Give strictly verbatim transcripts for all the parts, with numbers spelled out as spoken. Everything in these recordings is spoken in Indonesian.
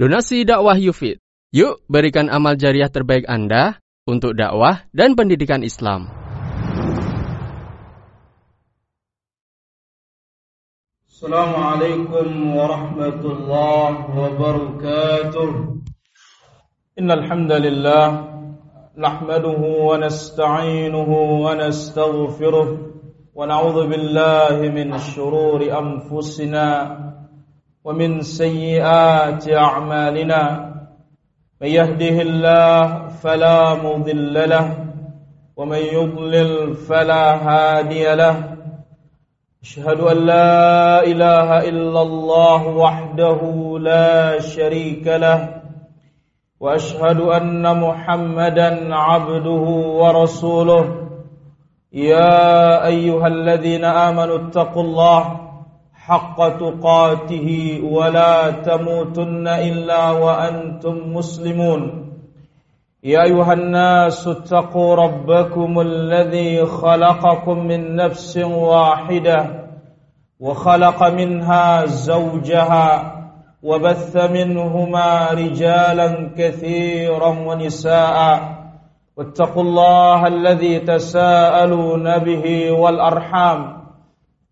Donasi dakwah Yufid. Yuk berikan amal jariah terbaik Anda untuk dakwah dan pendidikan Islam. Assalamualaikum warahmatullahi wabarakatuh. Innal hamdalillah nahmaduhu wa nasta'inuhu wa nastaghfiruh. ونعوذ بالله من شرور أنفسنا ومن سيئات أعمالنا من يهده الله فلا مضل له ومن يضلل فلا هادي له أشهد أن لا إله إلا الله وحده لا شريك له وأشهد أن محمدا عبده ورسوله يا أيها الذين آمنوا اتقوا الله حق تقاته ولا تموتن إلا وأنتم مسلمون يا أيها الناس اتقوا ربكم الذي خلقكم من نفس واحدة وخلق منها زوجها وبث منهما رجالا كثيرا ونساء واتقوا الله الذي تساءلون به والأرحام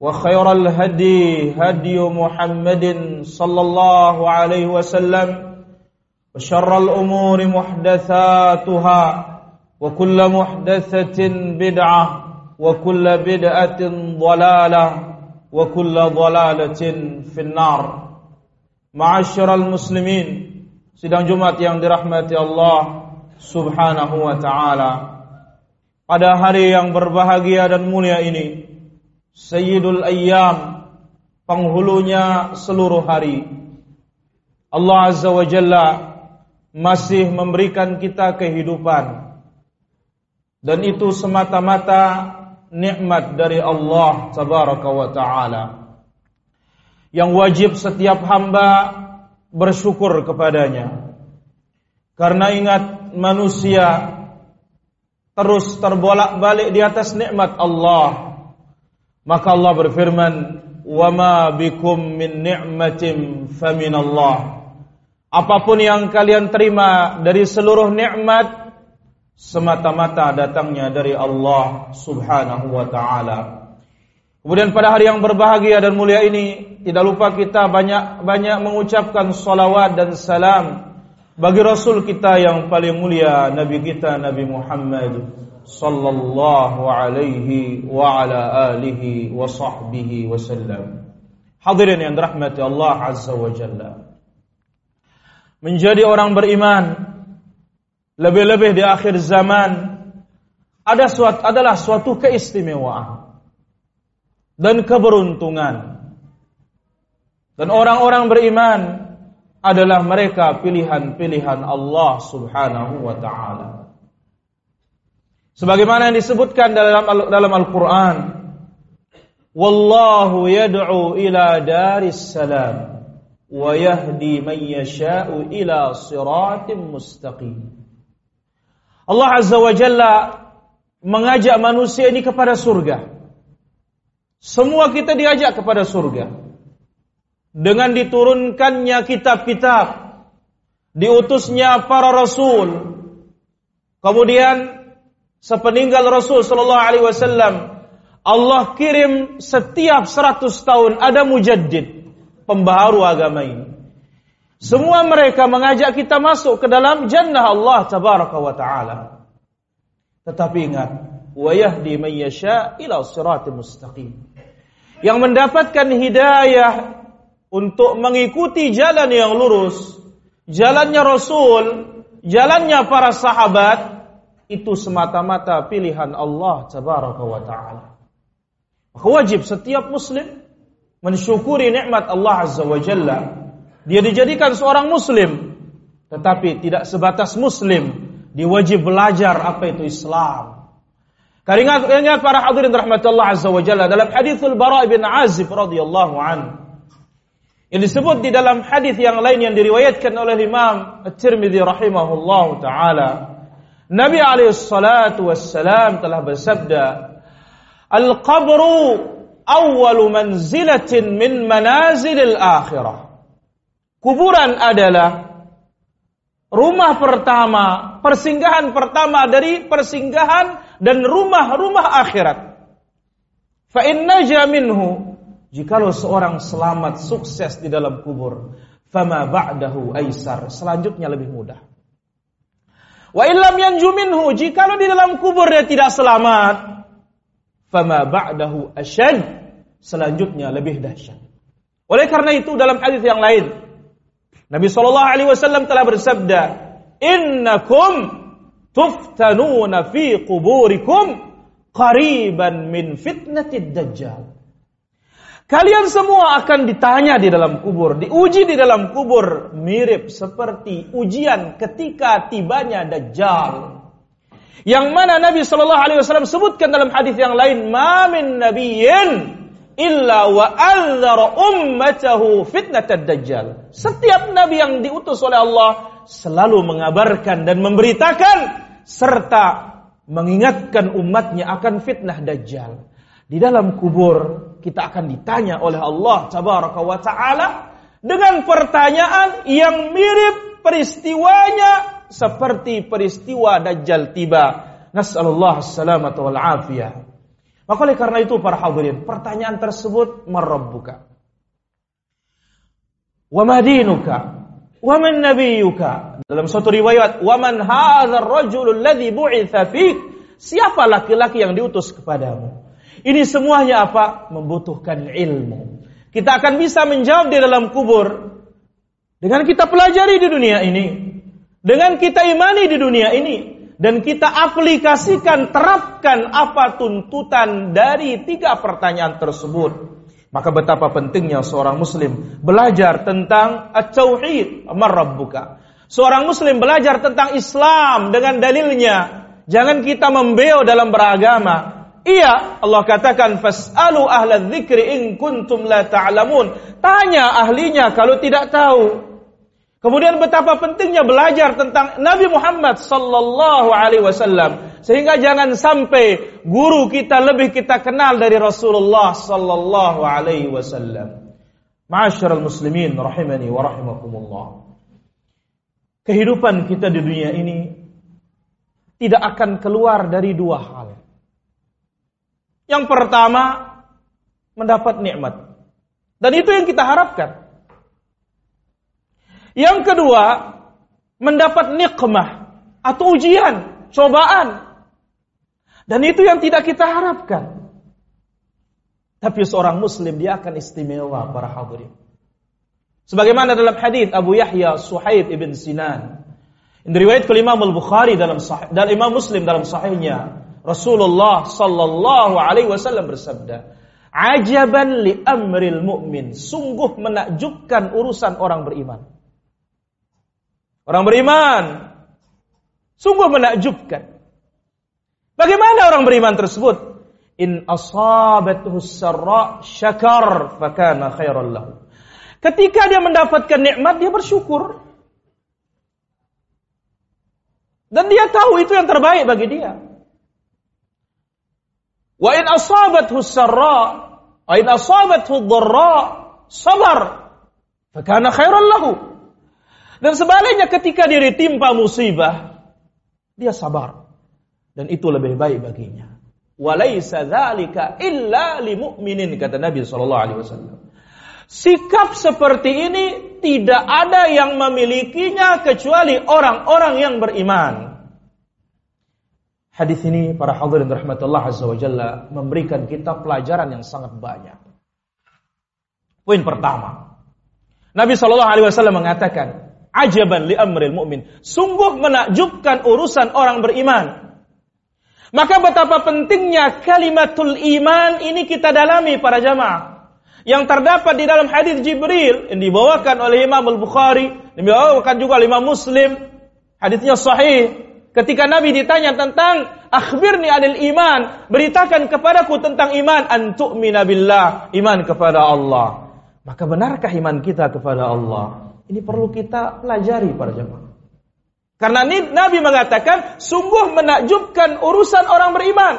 وخير الهدي هدي محمد صلى الله عليه وسلم وشر الأمور محدثاتها وكل محدثة بدعة وكل بدعة ضلالة وكل ضلالة في النار. معاشر المسلمين, sidang Jumat yang dirahmati Allah Subhanahu wa ta'ala. Pada hari yang berbahagia dan mulia ini, Sayyidul Ayyam, penghulunya seluruh hari, Allah Azza wa Jalla masih memberikan kita kehidupan. Dan itu semata-mata nikmat dari Allah Tabaraka wa ta'ala, yang wajib setiap hamba bersyukur kepadanya. Karena ingat, manusia terus terbolak-balik di atas nikmat Allah. Maka Allah berfirman, "Wa ma bikum min ni'matin faminallah." Apapun yang kalian terima dari seluruh nikmat semata-mata datangnya dari Allah Subhanahu wa taala. Kemudian pada hari yang berbahagia dan mulia ini, tidak lupa kita banyak-banyak mengucapkan salawat dan salam bagi Rasul kita yang paling mulia, Nabi kita Nabi Muhammad sallallahu alaihi wa ala alihi wa sahbihi wasallam. Hadirin yang dirahmati Allah Azza wa Jalla, menjadi orang beriman lebih-lebih di akhir zaman ada suatu, adalah suatu keistimewaan dan keberuntungan. Dan orang-orang beriman adalah mereka pilihan-pilihan Allah Subhanahu wa ta'ala. Sebagaimana yang disebutkan dalam dalam Al-Qur'an, "Wallahu yad'u ila daris salam wa yahdi man yasha'u ila siratim mustaqim." Allah Azza wa Jalla mengajak manusia ini kepada surga. Semua kita diajak kepada surga. Dengan diturunkannya kitab-kitab, diutusnya para rasul, kemudian sepeninggal Rasul sallallahu alaihi wasallam, Allah kirim setiap seratus tahun ada mujaddid, pembaharu agama ini. Semua mereka mengajak kita masuk ke dalam jannah Allah Tabaraka wa taala. Tetapi ingat, wa yahdi man yasha ila siratal mustaqim. Yang mendapatkan hidayah untuk mengikuti jalan yang lurus, jalannya Rasul, jalannya para sahabat, itu semata-mata pilihan Allah Tabaraka wa ta'ala. Wajib setiap muslim mensyukuri nikmat Allah Azza wa Jalla. Dia dijadikan seorang muslim Tetapi tidak sebatas muslim diwajib belajar apa itu Islam. Karena ingat para hadirin rahmatullah azza wa jalla, dalam hadithul Bara' bin Azib radhiyallahu anhu yang disebut di dalam hadis yang lain yang diriwayatkan oleh Imam At-Tirmidzi rahimahullahu taala, Nabi alaihi salatu wassalam telah bersabda, al-qabru awwalu manzilatin min manazilil akhirah. Kuburan adalah rumah pertama, persinggahan pertama dari persinggahan dan rumah-rumah akhirat. Fa in naja minhu, jikalau seorang selamat sukses di dalam kubur, fama ba'dahu aisar, selanjutnya lebih mudah. Wa illam yanju minhu, jikalau di dalam kubur dia tidak selamat, fama ba'dahu asyad, selanjutnya lebih dahsyat. Oleh karena itu dalam hadis yang lain Nabi sallallahu alaihi wasallam telah bersabda, "Innakum tuftanuna fi quburikum qariban min fitnatid dajjal." Kalian semua akan ditanya di dalam kubur, diuji di dalam kubur, mirip seperti ujian ketika tibanya Dajjal. Yang mana Nabi sallallahu alaihi wasallam sebutkan dalam hadis yang lain, "Ma min nabiyyin illa wa anzara ummatahu fitnatad Dajjal." Setiap nabi yang diutus oleh Allah selalu mengabarkan dan memberitakan serta mengingatkan umatnya akan fitnah Dajjal. Di dalam kubur kita akan ditanya oleh Allah tabaraka wa ta'ala dengan pertanyaan yang mirip peristiwanya seperti peristiwa Dajjal tiba. Nasallallahu assalamata wal afiyah. Maka oleh karena itu para hadirin, pertanyaan tersebut, man rabbuka? Wa ma dinuka? Wa man nabiyyuka? Dalam suatu riwayat, wa man hadzal rajulul ladzi bu'itsa fik? Siapa laki-laki yang diutus kepadamu? Ini semuanya apa? Membutuhkan ilmu. Kita akan bisa menjawab di dalam kubur dengan kita pelajari di dunia ini, dengan kita imani di dunia ini, dan kita aplikasikan, terapkan apa tuntutan dari tiga pertanyaan tersebut. Maka betapa pentingnya seorang muslim belajar tentang at-tauhid, man rabbuka. Seorang muslim belajar tentang Islam dengan dalilnya. Jangan kita membeo dalam beragama. Iya, Allah katakan, fas'alu ahla dzikri in kuntum la ta'lamun. Tanya ahlinya kalau tidak tahu. Kemudian betapa pentingnya belajar tentang Nabi Muhammad sallallahu alaihi wasallam, sehingga jangan sampai guru kita lebih kita kenal dari Rasulullah sallallahu alaihi wasallam. Ma'asyiral muslimin rahimani wa rahimakumullah. Kehidupan kita di dunia ini tidak akan keluar dari dua hal. Yang pertama, mendapat nikmat. Dan itu yang kita harapkan. Yang kedua, mendapat nikmah atau ujian, cobaan. Dan itu yang tidak kita harapkan. Tapi seorang muslim dia akan istimewa para hadirin. Sebagaimana dalam hadis Abu Yahya Suhaib ibn Sinan, riwayat Imam Al-Bukhari dalam sahih, dan Imam Muslim dalam sahihnya, Rasulullah sallallahu alaihi wasallam bersabda, "Ajaban li amril mu'min." Sungguh menakjubkan urusan orang beriman. Orang beriman sungguh menakjubkan. Bagaimana orang beriman tersebut? "In asabathu as-sarra syakar fa kana khairan lahu." Ketika dia mendapatkan nikmat, dia bersyukur. Dan dia tahu itu yang terbaik bagi dia. Wa in asabathu as-sarra, wa in asabathu ad-dharra, sabar, fa kana khairan lahu. Dan sebaliknya ketika dia ditimpa musibah, dia sabar. Dan itu lebih baik baginya. Wa laisa dzalika illa limu'minin, kata Nabi sallallahu alaihi wasallam. Sikap seperti ini tidak ada yang memilikinya kecuali orang-orang yang beriman. Hadis ini para hadirin rahmatullah azza wa jalla memberikan kita pelajaran yang sangat banyak. Poin pertama, Nabi sallallahu alaihi wasallam mengatakan, "Ajaban li amril mu'min." Sungguh menakjubkan urusan orang beriman. Maka betapa pentingnya kalimatul iman ini kita dalami para jamaah. yang terdapat di dalam hadis Jibril yang dibawakan oleh Imam Al-Bukhari, dibawakan juga oleh Imam Muslim, hadisnya sahih. Ketika Nabi ditanya tentang akhbirni anil iman, beritakan kepadaku tentang iman, antu'mina billah, iman kepada Allah. Maka benarkah iman kita kepada Allah? Ini perlu kita pelajari para jemaah. Karena Nabi mengatakan sungguh menakjubkan urusan orang beriman.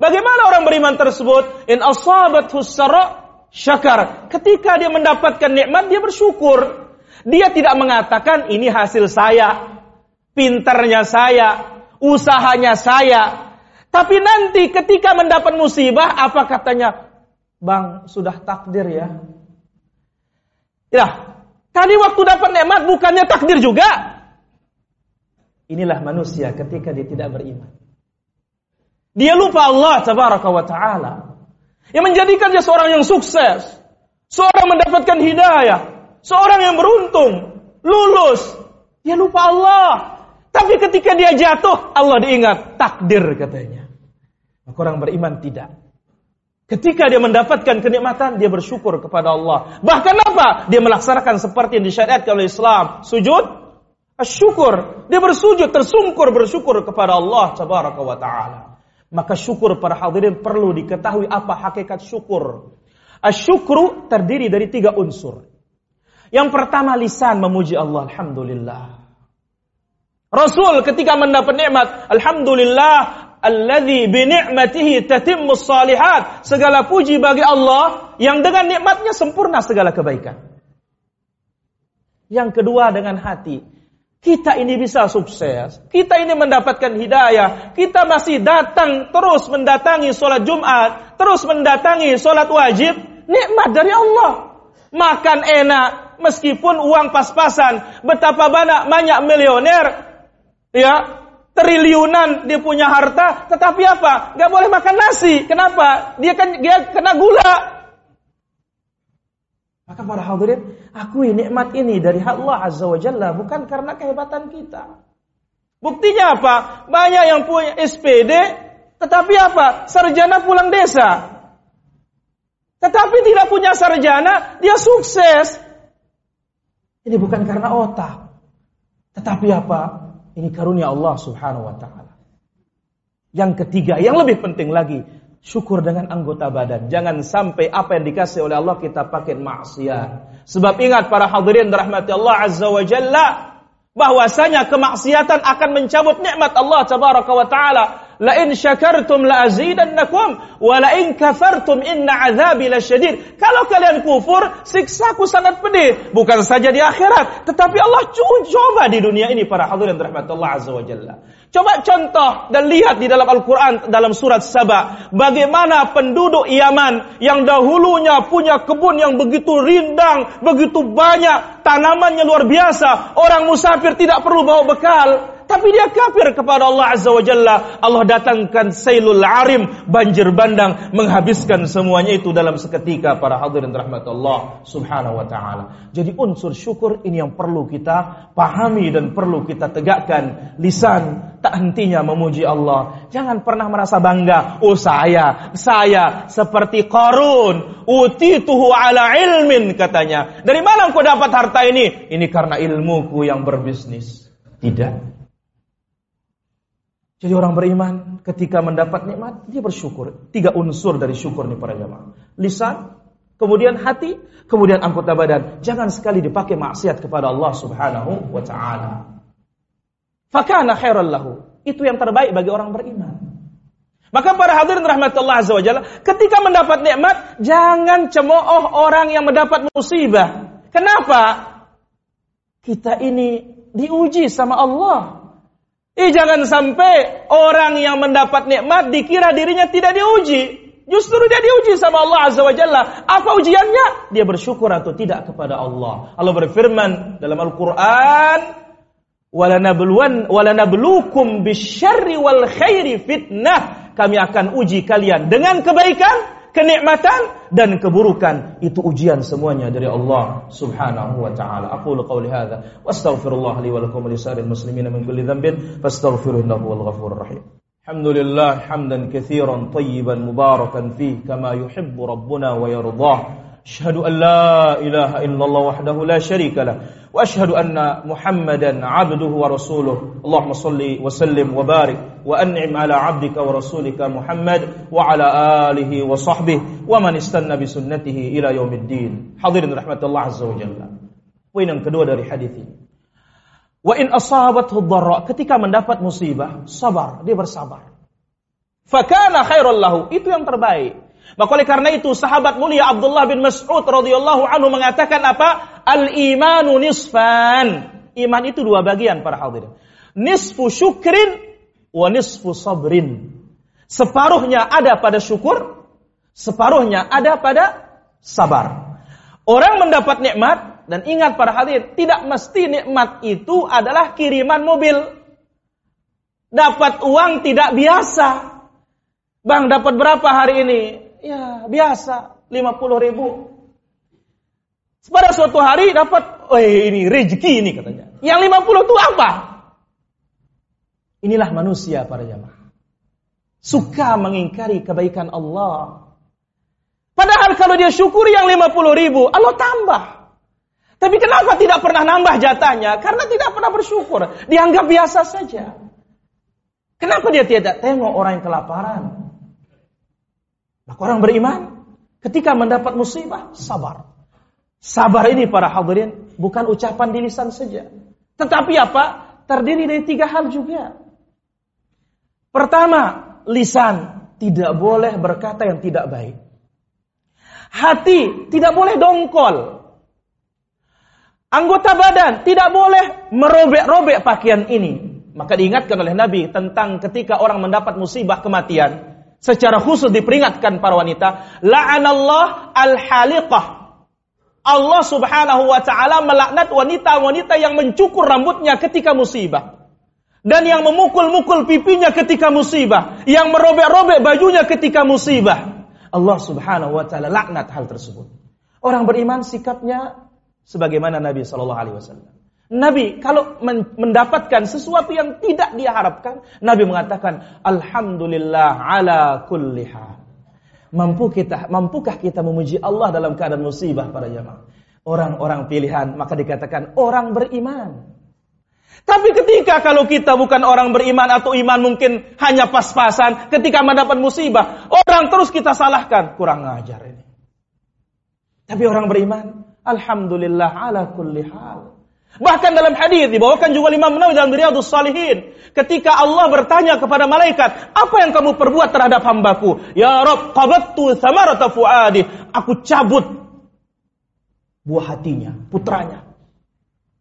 Bagaimana orang beriman tersebut? In asabathu sarra syakar. Ketika dia mendapatkan nikmat dia bersyukur. Dia tidak mengatakan ini hasil saya, pinternya saya, usahanya saya. Tapi nanti ketika mendapat musibah, apa katanya? Bang, sudah takdir ya. Ya, tadi waktu dapat nikmat bukannya takdir juga? Inilah manusia ketika dia tidak beriman. Dia lupa Allah tabaraka wa ta'ala, yang menjadikan dia seorang yang sukses, seorang mendapatkan hidayah, seorang yang beruntung, lulus. Dia lupa Allah. Tapi ketika dia jatuh, Allah diingat, takdir katanya. Maka orang beriman tidak. Ketika dia mendapatkan kenikmatan, dia bersyukur kepada Allah. Bahkan apa? Dia melaksanakan seperti yang disyariatkan oleh Islam. Sujud, syukur. Dia bersujud, tersungkur, bersyukur kepada Allah tabaraka wa ta'ala. Maka syukur para hadirin perlu diketahui apa hakikat syukur. Asyukru terdiri dari tiga unsur. Yang pertama lisan memuji Allah, alhamdulillah. Rasul ketika mendapat nikmat, alhamdulillah alladzi bi ni'matihi tatimmus shalihat. Segala puji bagi Allah yang dengan nikmatnya sempurna segala kebaikan. Yang kedua dengan hati. Kita ini bisa sukses, kita ini mendapatkan hidayah, kita masih datang terus mendatangi salat Jumat, terus mendatangi salat wajib, nikmat dari Allah. Makan enak, meskipun uang pas-pasan, betapa banyak banyak milioner, ya triliunan dia punya harta, tetapi apa? Gak boleh makan nasi. Kenapa? Dia kan dia kena gula. Maka para hadirin, akui nikmat ini dari Allah Azza wa Jalla, bukan karena kehebatan kita. Buktinya apa? Banyak yang punya S P D, tetapi apa? Sarjana pulang desa. Tetapi tidak punya sarjana, dia sukses. Ini bukan karena otak, tetapi apa? Ini karunia Allah subhanahu wa ta'ala. Yang ketiga, yang lebih penting lagi, syukur dengan anggota badan. Jangan sampai apa yang dikasih oleh Allah kita pakai maksiat. Sebab ingat para hadirin rahmati Allah azza wa jalla, bahwasanya kemaksiatan akan mencabut nikmat Allah tabaraka wa ta'ala. La in syakartum la azidannakum wa la in kafartum inna azabi lasyadid. Kalau kalian kufur, siksaku sangat pedih, bukan saja di akhirat, tetapi Allah coba di dunia ini para hadirin rahmatullah azza wa jalla. Coba contoh dan lihat di dalam Al-Qur'an dalam surat Saba, bagaimana penduduk Yaman yang dahulunya punya kebun yang begitu rindang, begitu banyak, tanamannya luar biasa, orang musafir tidak perlu bawa bekal. Tapi dia kafir kepada Allah Azza wa Jalla. Allah datangkan sailul arim, banjir bandang, menghabiskan semuanya itu dalam seketika para hadirin rahmatullah subhanahu wa ta'ala. Jadi unsur syukur ini yang perlu kita pahami dan perlu kita tegakkan. Lisan tak hentinya memuji Allah. Jangan pernah merasa bangga. Oh saya, saya seperti Qarun. Utituhu ala ilmin katanya. Dari mana engkau dapat harta ini? Ini karena ilmuku yang berbisnis. Tidak. Jadi orang beriman ketika mendapat nikmat dia bersyukur. Tiga unsur dari syukur nih para jemaah. Lisan, kemudian hati, kemudian anggota badan. Jangan sekali dipakai maksiat kepada Allah Subhanahu wa taala. Fakana khairan lahu. Itu yang terbaik bagi orang beriman. Maka para hadirin rahmatullah azza wajalla, ketika mendapat nikmat jangan cemooh orang yang mendapat musibah. Kenapa? Kita ini diuji sama Allah. Eh, jangan sampai orang yang mendapat nikmat dikira dirinya tidak diuji. Justru dia diuji sama Allah Azza wa Jalla. Apa ujiannya? Dia bersyukur atau tidak kepada Allah. Allah berfirman dalam Al-Quran, وَلَنَبْلُوَنْ وَلَنَبْلُوكُمْ بِالشَّرِّ وَالْخَيْرِ فِتْنَةً. Kami akan uji kalian dengan kebaikan, kenikmatan, dan keburukan. Itu ujian semuanya dari Allah subhanahu wa ta'ala. Aku laqawli hadha wa astaghfirullah li wa lakum lisairil muslimina min kulli dhanbin fastaghfiruhu innahu wal ghafurur rahim. Alhamdulillah hamdan katsiran tayyiban mubarakan fihi kama yuhibbu rabbuna wa yardah. Asyhadu an la ilaha illallah wahdahu la syarikalah wa asyhadu anna Muhammadan 'abduhu wa rasuluh. Allahumma shalli wa sallim wa barik wa an'im 'ala 'abdika wa rasulika Muhammad wa 'ala alihi wa sahbihi wa man istanna bi sunnatihi ila yaumiddin. Hadirin rahmatullah azza wa jalla. Poin yang kedua dari hadis ini. Wa in asabathu dharra, ketika mendapat musibah, sabar, dia bersabar. Fa kana khairan lahu, itu yang terbaik. Maka oleh karena itu sahabat mulia Abdullah bin Mas'ud radhiyallahu anhu mengatakan apa? Al-imanu nisfan. Iman itu dua bagian para hadirin. Nisfu syukrin wa nisfu sabrin. Separuhnya ada pada syukur, separuhnya ada pada sabar. Orang mendapat nikmat, dan ingat para hadirin, tidak mesti nikmat itu adalah kiriman mobil. Dapat uang tidak biasa. Bang, dapat berapa hari ini? Ya, biasa, lima puluh ribu. Pada suatu hari dapat, oh ini rezeki ini katanya. Yang lima puluh itu apa? Inilah manusia para jamaah. Suka mengingkari kebaikan Allah. Padahal kalau dia syukur yang lima puluh ribu, Allah tambah. Tapi kenapa tidak pernah nambah jatahnya? Karena tidak pernah bersyukur. Dianggap biasa saja. Kenapa dia tidak tengok orang yang kelaparan? Maka orang beriman ketika mendapat musibah sabar. Sabar ini para hadirin bukan ucapan di lisan saja, tetapi apa? Terdiri dari tiga hal juga. Pertama, lisan tidak boleh berkata yang tidak baik. Hati tidak boleh dongkol. Anggota badan tidak boleh merobek-robek pakaian ini. Maka diingatkan oleh Nabi tentang ketika orang mendapat musibah kematian. Secara khusus diperingatkan para wanita, la'anallah al-haliqah. Allah subhanahu wa ta'ala melaknat wanita-wanita yang mencukur rambutnya ketika musibah. Dan yang memukul-mukul pipinya ketika musibah. Yang merobek-robek bajunya ketika musibah. Allah subhanahu wa ta'ala laknat hal tersebut. Orang beriman sikapnya sebagaimana Nabi shallallahu alaihi wasallam. Nabi kalau mendapatkan sesuatu yang tidak dia harapkan, Nabi mengatakan alhamdulillah ala kulli hal. Mampu kita, mampukah kita memuji Allah dalam keadaan musibah para jamaah? Orang-orang pilihan, maka dikatakan orang beriman. Tapi ketika kalau kita bukan orang beriman atau iman mungkin hanya pas-pasan, ketika mendapat musibah, orang terus kita salahkan, kurang ajar ini. Tapi orang beriman, alhamdulillah ala kulli hal. Bahkan dalam hadis dibawakan juga Imam Nawawi dalam Riyadhus Shalihin, ketika Allah bertanya kepada malaikat, apa yang kamu perbuat terhadap hambaku? Ya Rabb, qabattu thamarata fuadi, aku cabut buah hatinya, putranya.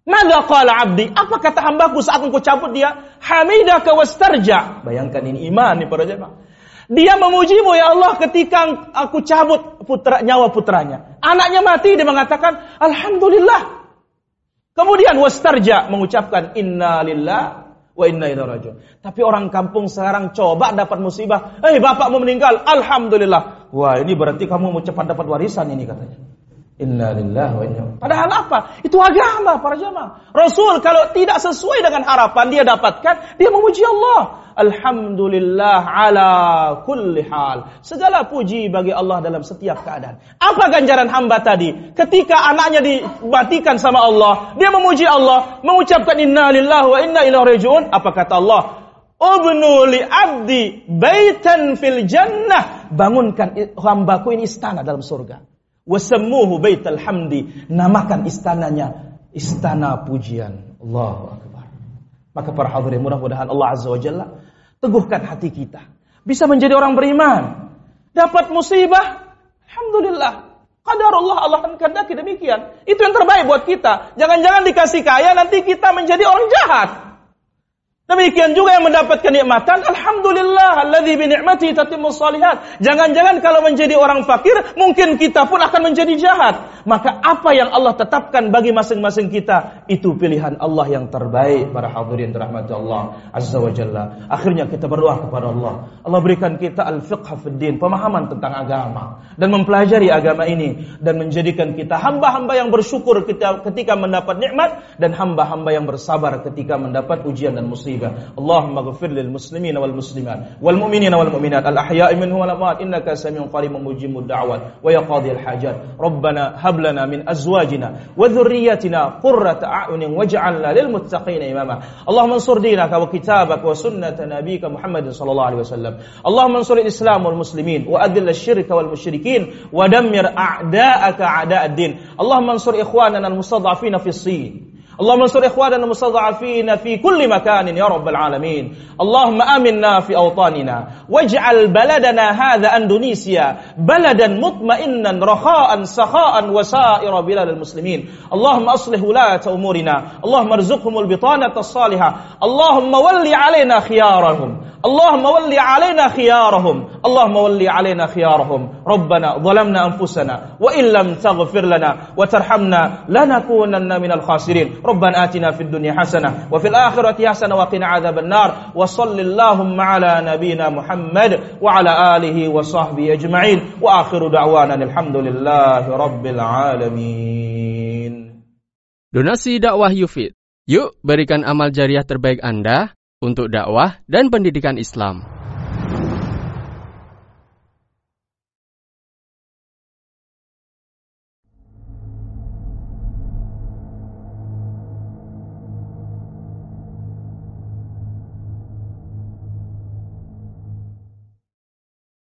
Mada qala abdi, apa kata hambaku saat engkau cabut dia? Hamidaka wastarja. Bayangkan ini iman nih para jemaah. Dia memujimu ya Allah ketika aku cabut putra, nyawa putranya. Anaknya mati, dia mengatakan alhamdulillah. Kemudian wastarja, mengucapkan inna lillah wa inna ilaihi raji'un. Tapi orang kampung sekarang coba dapat musibah, eh hey, bapakmu meninggal, alhamdulillah. Wah, ini berarti kamu mau cepat dapat warisan ini katanya. Inna lillah wa inna. Padahal apa? Itu agama para jamaah. Rasul kalau tidak sesuai dengan harapan dia dapatkan, dia memuji Allah. Alhamdulillah ala kulli hal. Segala puji bagi Allah dalam setiap keadaan. Apa ganjaran hamba tadi? Ketika anaknya dimatikan sama Allah, dia memuji Allah, mengucapkan inna lillah wa inna ilaihi raji'un. Apa kata Allah? Ubnu li abdi baitan fil jannah. Bangunkan hambaku ini istana dalam surga. Wasammuhu baitul hamdi, namakan istananya istana pujian. Allahu akbar. Maka para hadirin, mudah-mudahan Allah azza wa jalla teguhkan hati kita, bisa menjadi orang beriman. Dapat musibah, alhamdulillah, qadarullah, Allah akan kehendaki demikian. Itu yang terbaik buat kita. Jangan-jangan dikasih kaya nanti kita menjadi orang jahat. Demikian juga yang mendapat kenikmatan, alhamdulillah alladzi bi ni'matihi tatimmu shalihat. Jangan-jangan kalau menjadi orang fakir, mungkin kita pun akan menjadi jahat. Maka apa yang Allah tetapkan bagi masing-masing kita, itu pilihan Allah yang terbaik para hadirin dirahmati Allah azza wa jalla. Akhirnya kita berdoa kepada Allah. Allah berikan kita al-fiqh fid din, pemahaman tentang agama, dan mempelajari agama ini, dan menjadikan kita hamba-hamba yang bersyukur ketika mendapat nikmat, dan hamba-hamba yang bersabar ketika mendapat ujian dan musibah. ترتيبا اللهم اغفر للمسلمين والمسلمات والمؤمنين والمؤمنات الأحياء منهم والأموات إنك سميع قريب مجيب الدعوات ويا قاضي الحاجات ربنا هب لنا من أزواجنا وذرياتنا قرة أعين واجعلنا للمتقين إماما اللهم انصر دينك وكتابك وسنة نبيك محمد صلى الله عليه وسلم اللهم انصر الإسلام والمسلمين وأذل الشرك والمشركين ودمر أعداءك أعداء الدين اللهم انصر إخواننا المستضعفين في الصين اللهم انصر إخواننا المستضعفين في كل مكان يا رب العالمين اللهم آمنا في أوطاننا واجعل بلدنا هذا أندونيسيا بلدا مطمئنا رخاء سخاء وسائر بلاد المسلمين اللهم أصلح ولاة أمورنا اللهم ارزقهم البطانة الصالحة اللهم ولي علينا خيارهم اللهم ولي علينا خيارهم اللهم ولي علينا خيارهم ربنا ظلمنا أنفسنا وإن لم تغفر لنا وترحمنا لنكونن من الخاسرين ربنا آتنا في الدنيا حسنة وفي الآخرة حسنة وقنا عذاب النار وصل اللهم على نبينا محمد وعلى آله وصحبه أجمعين وآخر دعوانا الحمد لله رب العالمين. Donasi dakwah Yufid. Yuk berikan amal jariah terbaik Anda untuk dakwah dan pendidikan Islam.